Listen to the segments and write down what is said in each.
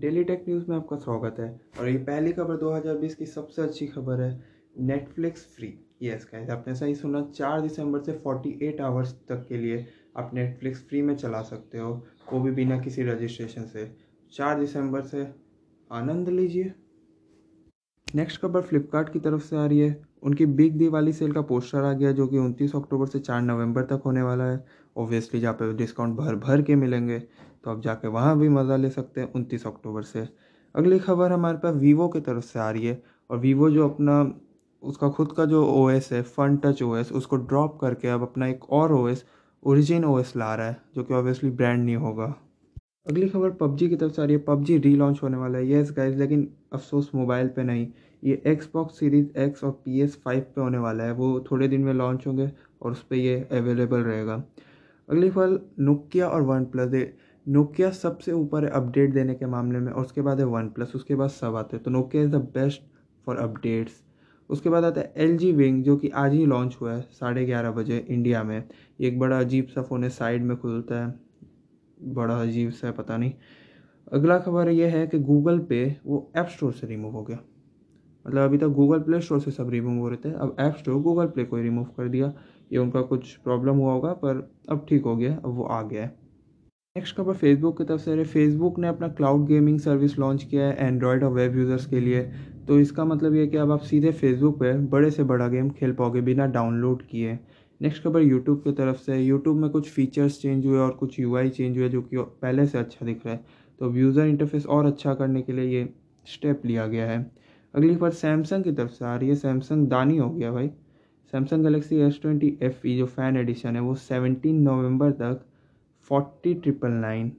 Daily tech news में आपका स्वागत है और ये पहली खबर 2020 की सबसे अच्छी खबर है। नेटफ्लिक्स फ्री, यस गाइस आपने सही सुना। 4 दिसंबर से 48 आवर्स तक के लिए आप नेटफ्लिक्स फ्री में चला सकते हो, वो भी बिना किसी रजिस्ट्रेशन से। 4 दिसंबर से आनंद लीजिए। नेक्स्ट खबर फ्लिपकार्ट की तरफ से आ रही है। उनकी बिग दिवाली सेल का पोस्टर आ गया जो कि 29 अक्टूबर से 4 नवंबर तक होने वाला है। ऑब्वियसली जहाँ पे डिस्काउंट भर भर के मिलेंगे तो आप जाके वहाँ भी मज़ा ले सकते हैं 29 अक्टूबर से। अगली खबर हमारे पास वीवो की तरफ से आ रही है और वीवो जो अपना उसका खुद का जो OS है फन टच OS उसको ड्रॉप करके अब अपना एक और OS ओरिजिन OS ला रहा है जो कि ऑब्वियसली ब्रांड न्यू होगा। अगली खबर PUBG की तरफ से आ रही है। PUBG रीलॉन्च होने वाला है, यस गाइस, लेकिन अफसोस मोबाइल पे नहीं। ये Xbox सीरीज़ X और PS5 पे होने वाला है, वो थोड़े दिन में लॉन्च होंगे और उस पर ये अवेलेबल रहेगा। अगली खबर नोकिया और OnePlus है। नोकिया सबसे ऊपर है अपडेट देने के मामले में और उसके बाद है OnePlus, उसके बाद सब आते हैं। तो Nokia is the best for updates. उसके बाद आता है LG Wing जो कि आज ही लॉन्च हुआ है 11:30 बजे इंडिया में। ये एक बड़ा अजीब सा फ़ोन है, साइड में खुलता है, बड़ा अजीब सा है, पता नहीं। अगला खबर ये है कि गूगल पे वो ऐप स्टोर से रिमूव हो गया। मतलब अभी तक गूगल प्ले स्टोर से सब रिमूव हो रहे थे, अब ऐप स्टोर गूगल प्ले को ही रिमूव कर दिया। ये उनका कुछ प्रॉब्लम हुआ होगा पर अब ठीक हो गया, अब वो आ गया है। नेक्स्ट खबर फेसबुक की तरफ से। फेसबुक ने अपना क्लाउड गेमिंग सर्विस लॉन्च किया है एंड्रॉयड और वेब यूज़र्स के लिए। तो इसका मतलब ये कि अब आप सीधे फेसबुक पे बड़े से बड़ा गेम खेल पाओगे बिना डाउनलोड किए। नेक्स्ट खबर यूट्यूब की तरफ से। यूट्यूब में कुछ फीचर्स चेंज हुए और कुछ UI चेंज हुए जो कि पहले से अच्छा दिख रहा है। तो यूज़र इंटरफेस और अच्छा करने के लिए ये स्टेप लिया गया है। अगली खबर सैमसंग की तरफ से आ रही है। सैमसंग दानी हो गया भाई। सैमसंग गैलेक्सी S20 FE जो फ़ैन एडिशन है वो 17 नवंबर तक 40,999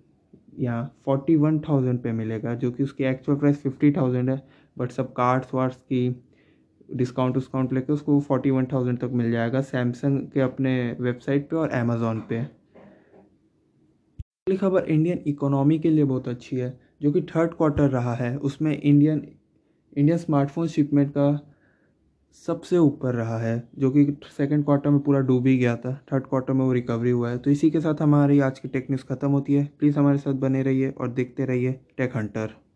या 41,000 पे मिलेगा, जो कि उसकी एक्चुअल प्राइस 50,000 है, बट सब कार्ड्स वार्ड्स की डिस्काउंट उस्काउंट लेके उसको 41,000 तक मिल जाएगा सैमसंग के अपने वेबसाइट पे और अमेज़ॉन पे। अगली खबर इंडियन इकोनॉमी के लिए बहुत अच्छी है। जो कि थर्ड क्वार्टर रहा है उसमें इंडियन स्मार्टफोन शिपमेंट का सबसे ऊपर रहा है, जो कि सेकंड क्वार्टर में पूरा डूब ही गया था, थर्ड क्वार्टर में वो रिकवरी हुआ है। तो इसी के साथ हमारी आज की टेक न्यूज़ ख़त्म होती है। प्लीज़ हमारे साथ बने रहिए और देखते रहिए टेक हंटर।